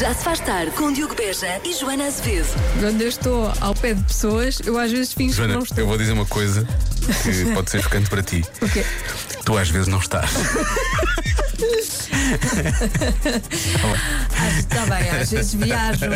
Já se faz tarde com Diogo Beja e Joana Azevedo. Quando eu estou ao pé de pessoas, eu às vezes finjo Joana, que não estou. Eu vou dizer uma coisa que pode ser chocante para ti. O quê? Tu às vezes não estás. Está bem, às vezes viajo.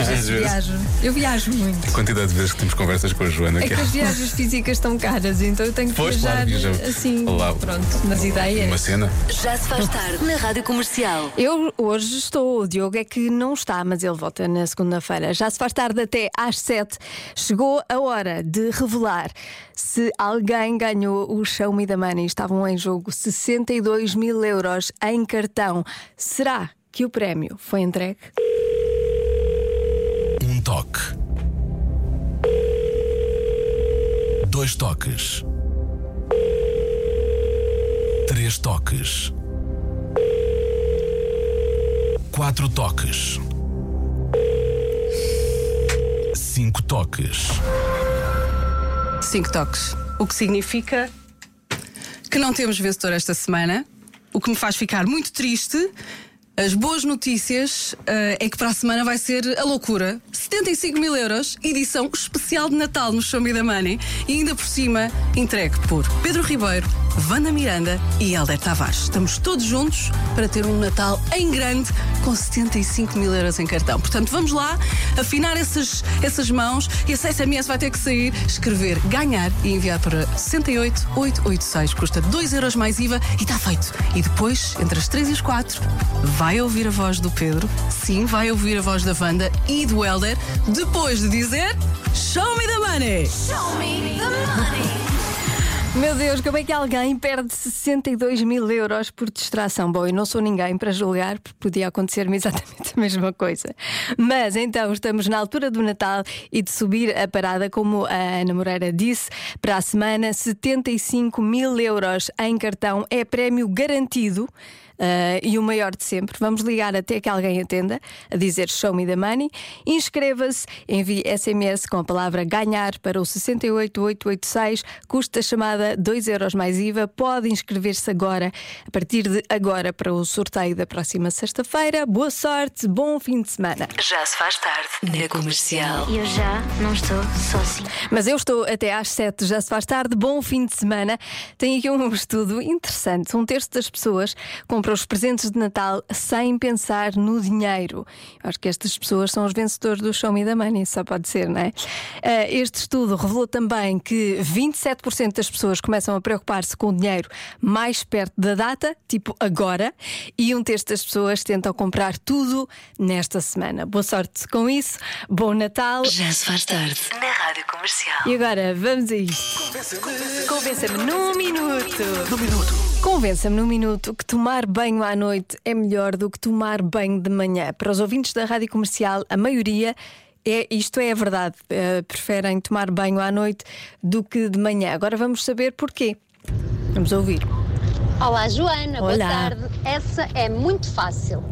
Às vezes viajo. Eu viajo muito. A quantidade de vezes que temos conversas com a Joana. É que as viagens físicas estão caras, então eu tenho que viajar assim. Pronto, umas ideias. Uma cena. Já se faz tarde na Rádio Comercial. Eu hoje estou, o Diogo é que não está, mas ele volta na segunda-feira. Já se faz tarde até às 7. Chegou a hora de revelar se alguém ganhou o Show Me the Money. Estavam em jogo 62.000 euros em cartão. Será que o prémio foi entregue? Um toque. Dois toques. Três toques. Quatro toques. Cinco toques. Cinco toques. O que significa que não temos vencedor esta semana. O que me faz ficar muito triste. As boas notícias é que para a semana vai ser a loucura. 75.000 euros, edição especial de Natal no Show Me the Money. E ainda por cima, entregue por Pedro Ribeiro, Wanda Miranda e Hélder Tavares. Estamos todos juntos para ter um Natal em grande com 75.000 euros em cartão. Portanto, vamos lá afinar essas mãos. E esse SMS vai ter que sair, escrever, ganhar e enviar para 68886. Custa 2 euros mais IVA e está feito. E depois, entre as 3 e as 4, vai ouvir a voz do Pedro. Sim, vai ouvir a voz da Wanda e do Hélder. Depois de dizer Show Me the Money! Show Me the Money! Meu Deus, como é que alguém perde 62.000 euros por distração? Bom, eu não sou ninguém para julgar, porque podia acontecer-me exatamente a mesma coisa. Mas então estamos na altura do Natal e de subir a parada, como a Ana Moreira disse, para a semana 75.000 euros em cartão é prémio garantido. E o maior de sempre. Vamos ligar até que alguém atenda a dizer Show Me the Money. Inscreva-se, envie SMS com a palavra ganhar para o 68886. Custa a chamada 2 euros mais IVA. Pode inscrever-se agora, a partir de agora, para o sorteio da próxima sexta-feira. Boa sorte, bom fim de semana. Já se faz tarde na Comercial. Eu já não estou sozinha, mas eu estou até às 7. Já se faz tarde, bom fim de semana. Tem aqui um estudo interessante. Um terço das pessoas para os presentes de Natal sem pensar no dinheiro. Eu acho que estas pessoas são os vencedores do Show Me the Money, só pode ser, não é? Este estudo revelou também que 27% das pessoas começam a preocupar-se com o dinheiro mais perto da data, tipo agora, e um terço das pessoas tentam comprar tudo nesta semana. Boa sorte com isso, bom Natal. Já se faz tarde na Rádio Comercial. E agora vamos a isto. Convença-me num minuto. Convença-me num minuto que tomar banho à noite é melhor do que tomar banho de manhã. Para os ouvintes da Rádio Comercial, a maioria, isto é a verdade, preferem tomar banho à noite do que de manhã. Agora vamos saber porquê. Vamos ouvir. Olá, Joana. Olá. Boa tarde. Essa é muito fácil.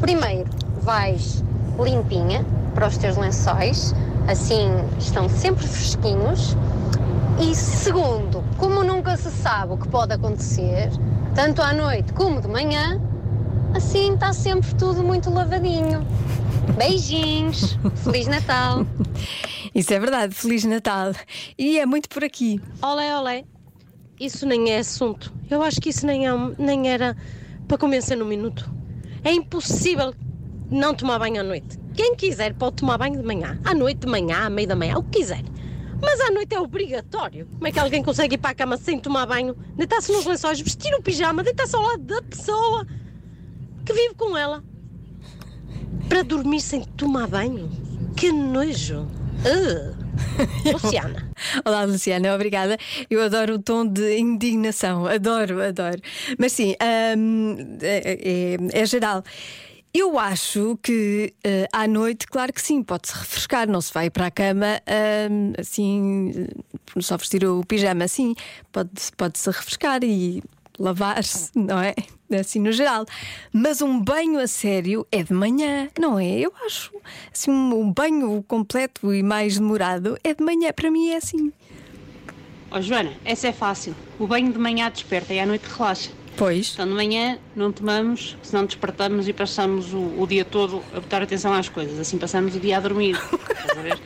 Primeiro, vais limpinha para os teus lençóis, assim estão sempre fresquinhos. E segundo, como nunca se sabe o que pode acontecer, tanto à noite como de manhã, assim está sempre tudo muito lavadinho. Beijinhos, Feliz Natal. Isso é verdade, Feliz Natal. E é muito por aqui. Olé, olé, isso nem é assunto. Eu acho que isso nem era para começar num minuto. É impossível não tomar banho à noite. Quem quiser pode tomar banho de manhã, à noite, de manhã, à meia da manhã, o que quiser. Mas à noite é obrigatório. Como é que alguém consegue ir para a cama sem tomar banho, deitar-se nos lençóis, vestir o pijama, deitar-se ao lado da pessoa que vive com ela, para dormir sem tomar banho? Que nojo! Luciana. Olá, Luciana, obrigada. Eu adoro o tom de indignação. Adoro, adoro. Mas sim, é geral. Eu acho que à noite, claro que sim, pode-se refrescar, não se vai para a cama assim, só vestir o pijama, sim, pode-se refrescar e lavar-se, não é? Assim no geral. Mas um banho a sério é de manhã, não é? Eu acho, assim, um banho completo e mais demorado é de manhã, para mim é assim. Ó, Joana, essa é fácil. O banho de manhã desperta e à noite relaxa. Pois. Então de manhã não tomamos, senão despertamos e passamos o dia todo a botar atenção às coisas. Assim passamos o dia a dormir. Estás a ver?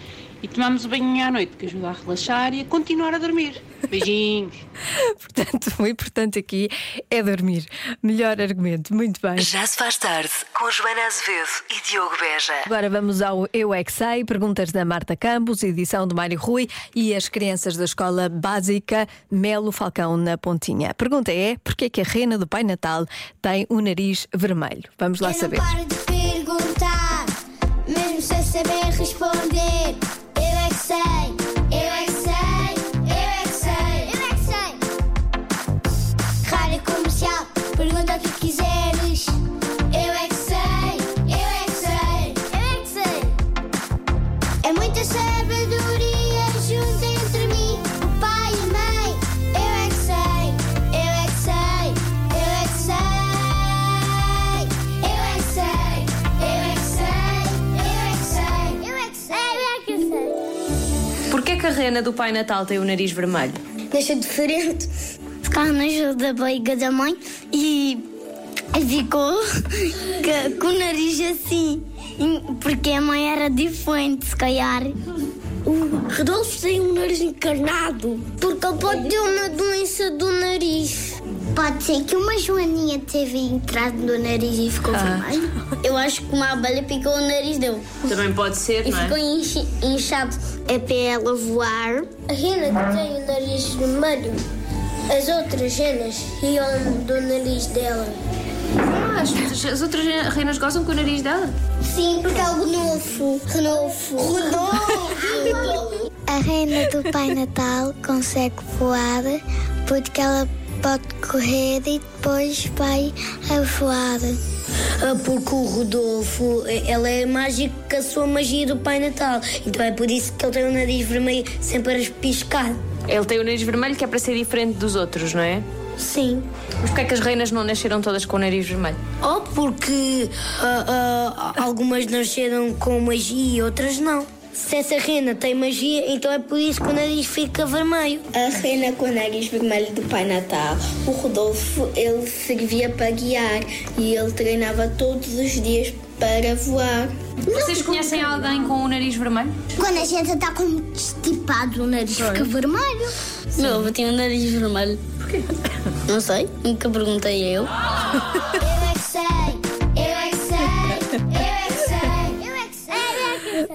E tomamos o banho à noite, que ajuda a relaxar e a continuar a dormir. Beijinhos. Portanto, o importante aqui é dormir. Melhor argumento, muito bem. Já se faz tarde, com Joana Azevedo e Diogo Beja. Agora vamos ao Eu É Que Sei, perguntas da Marta Campos, edição do Mário Rui e as crianças da escola básica Melo Falcão na Pontinha. A pergunta é, porquê que a rena do Pai Natal tem o nariz vermelho? Vamos lá saber. Eu não paro de perguntar, mesmo sem saber responder. Eu é que sei, eu é que sei, eu é que sei. Rádio Comercial, pergunta o que quiseres. Eu é que sei, eu é que sei, eu é que sei. É muita sabedoria junto entre mim, o pai e a mãe. Eu é que sei, eu é que sei, eu é que sei. Eu é que sei, eu é que sei, eu é que sei, eu é que sei. Porquê que a rena do Pai Natal tem o nariz vermelho? Nasceu diferente. Ficava no jogo da barriga da mãe e ficou com o nariz assim. Porque a mãe era diferente, se calhar. O Rodolfo tem um nariz encarnado. Porque ele pode ter uma doença do nariz. Pode ser que uma joaninha teve entrado no nariz e ficou vermelho. Eu acho que uma abelha picou o nariz dele. Também pode ser, e não é? E ficou inchado. É para ela voar. A rena tem o nariz vermelho. As outras renas riam do nariz dela. As outras renas gozam com o nariz dela? Sim, porque é o Rodolfo. A rena do Pai Natal consegue voar porque ela pode correr e depois vai a voar. Porque o Rodolfo, ela é mágico com a sua magia do Pai Natal. Então é por isso que ele tem o nariz vermelho sempre a piscar. Ele tem o nariz vermelho que é para ser diferente dos outros, não é? Sim. Mas porquê é que as reinas não nasceram todas com o nariz vermelho? Oh, porque algumas nasceram com magia e outras não. Se essa rena tem magia, então é por isso que o nariz fica vermelho. A rena com o nariz vermelho do Pai Natal, o Rodolfo, ele servia para guiar e ele treinava todos os dias para voar. Vocês conhecem alguém com o nariz vermelho? Quando a gente está com destipado, o nariz fica vermelho. Meu avô tinha um nariz vermelho. Porquê? Não sei, nunca perguntei eu. Eu é que sei, eu é que sei, eu é que sei.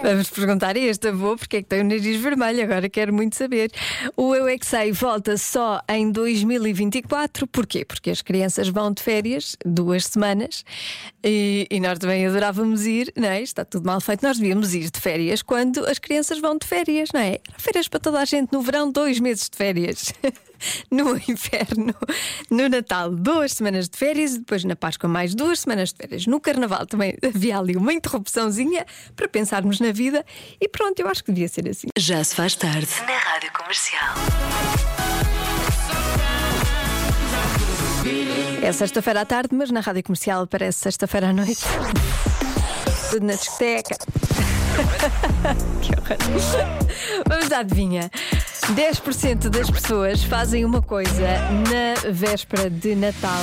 Vamos perguntar a este avô porque é que tem o nariz vermelho, agora quero muito saber. O Eu É Que Sei volta só em 2024, porquê? Porque as crianças vão de férias 2 semanas e nós também adorávamos ir, não é? Está tudo mal feito, nós devíamos ir de férias quando as crianças vão de férias, não é? Férias para toda a gente no verão, 2 meses de férias. No inverno, no Natal, 2 semanas de férias, depois na Páscoa mais 2 semanas de férias. No Carnaval também havia ali uma interrupçãozinha para pensarmos na vida e pronto, eu acho que devia ser assim. Já se faz tarde na Rádio Comercial. É sexta-feira à tarde, mas na Rádio Comercial parece sexta-feira à noite. Tudo na discoteca. Que horror. Vamos à adivinha. 10% das pessoas fazem uma coisa na véspera de Natal.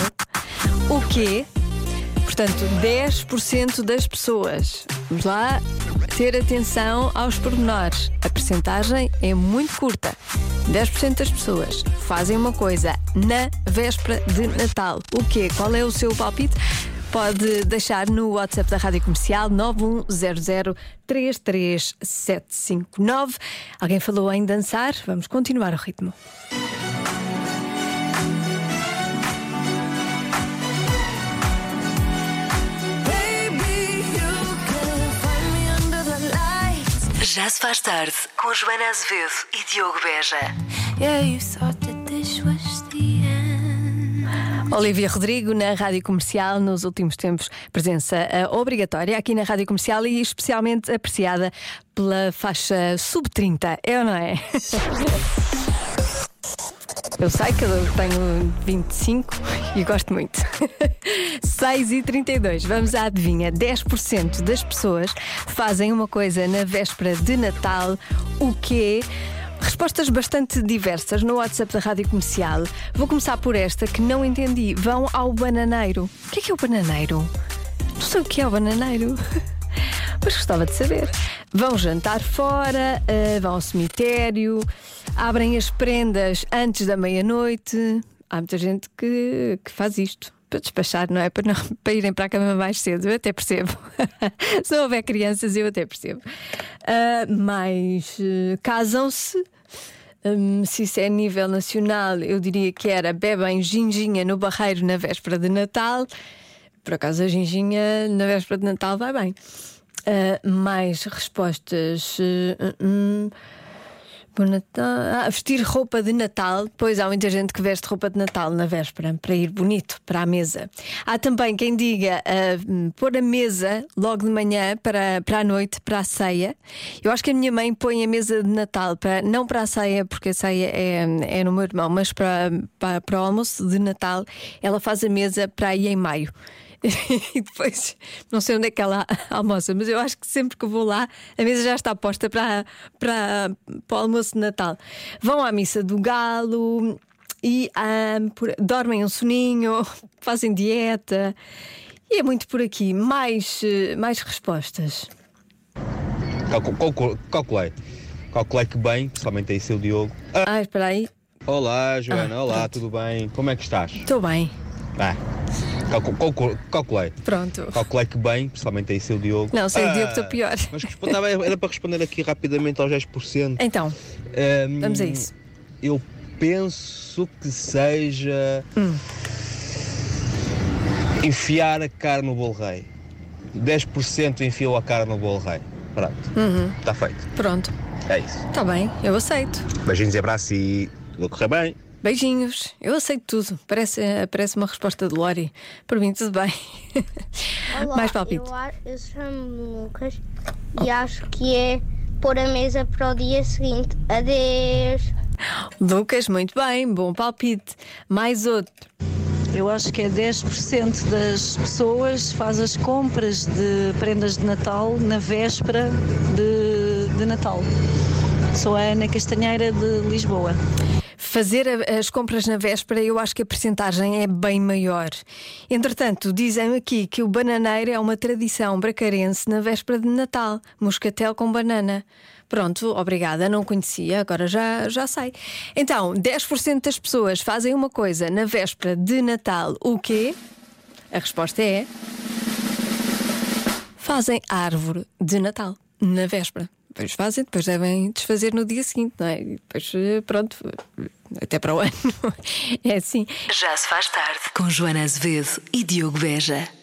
O quê? Portanto, 10% das pessoas. Vamos lá ter atenção aos pormenores. A percentagem é muito curta. 10% das pessoas fazem uma coisa na véspera de Natal. O quê? Qual é o seu palpite? Pode deixar no WhatsApp da Rádio Comercial 910033759. Alguém falou em dançar? Vamos continuar o ritmo. Já se faz tarde com Joana Azevedo e Diogo Beja. Yeah, you thought that this was the end. Olivia Rodrigo na Rádio Comercial, nos últimos tempos presença obrigatória aqui na Rádio Comercial e especialmente apreciada pela faixa sub-30, é ou não é? Eu sei que eu tenho 25 e gosto muito. 6h32, vamos à adivinha. 10% das pessoas fazem uma coisa na véspera de Natal, o quê? Respostas bastante diversas no WhatsApp da Rádio Comercial. Vou começar por esta que não entendi. Vão ao bananeiro. O que é o bananeiro? Não sei o que é o bananeiro, mas gostava de saber. Vão jantar fora, vão ao cemitério, abrem as prendas antes da meia-noite. Há muita gente que faz isto para despachar, não é? Para irem para a cama mais cedo, eu até percebo. Se não houver crianças, eu até percebo. Mas casam-se. Se isso é a nível nacional, eu diria que era bebem ginginha no Barreiro na véspera de Natal. Por acaso a ginginha na véspera de Natal vai bem. Mais respostas. Vestir roupa de Natal. Pois há muita gente que veste roupa de Natal na véspera para ir bonito para a mesa. Há também quem diga pôr a mesa logo de manhã para a noite, para a ceia. Eu acho que a minha mãe põe a mesa de Natal não para a ceia, porque a ceia é no meu irmão, mas para o almoço de Natal. Ela faz a mesa para ir em maio. E depois, não sei onde é que ela almoça, mas eu acho que sempre que vou lá a mesa já está posta para o almoço de Natal. Vão à missa do galo e dormem um soninho, fazem dieta. E é muito por aqui. Mais respostas. Calculei que bem, somente aí seu Diogo. Espera aí. Olá, Joana, olá, pronto. Tudo bem? Como é que estás? Estou bem. Calculei. Pronto. Calculei que bem, principalmente aí seu Diogo. Não, sem o Diogo estou pior. Mas era para responder aqui rapidamente aos 10%. Então, vamos a isso. Eu penso que seja enfiar a cara no bolo rei. 10% enfiou a cara no bolo rei. Pronto. Está feito. Pronto. É isso. Está bem, eu aceito. Beijinhos e abraço e vou correr bem. Beijinhos, eu aceito tudo. Parece uma resposta de Lori. Para mim tudo bem. Olá, mais palpite. Eu chamo-me Lucas e acho que é pôr a mesa para o dia seguinte. Adeus. Lucas, muito bem, bom palpite. Mais outro. Eu acho que é 10% das pessoas faz as compras de prendas de Natal na véspera de Natal. Sou a Ana Castanheira de Lisboa. Fazer as compras na véspera, eu acho que a percentagem é bem maior. Entretanto, dizem aqui que o bananeiro é uma tradição bracarense na véspera de Natal. Moscatel com banana. Pronto, obrigada, não conhecia, agora já sei. Então, 10% das pessoas fazem uma coisa na véspera de Natal. O quê? A resposta é... fazem árvore de Natal na véspera. Depois fazem, depois devem desfazer no dia seguinte, não é? E depois, pronto... até para o ano, é assim. Já se faz tarde com Joana Azevedo e Diogo Beja.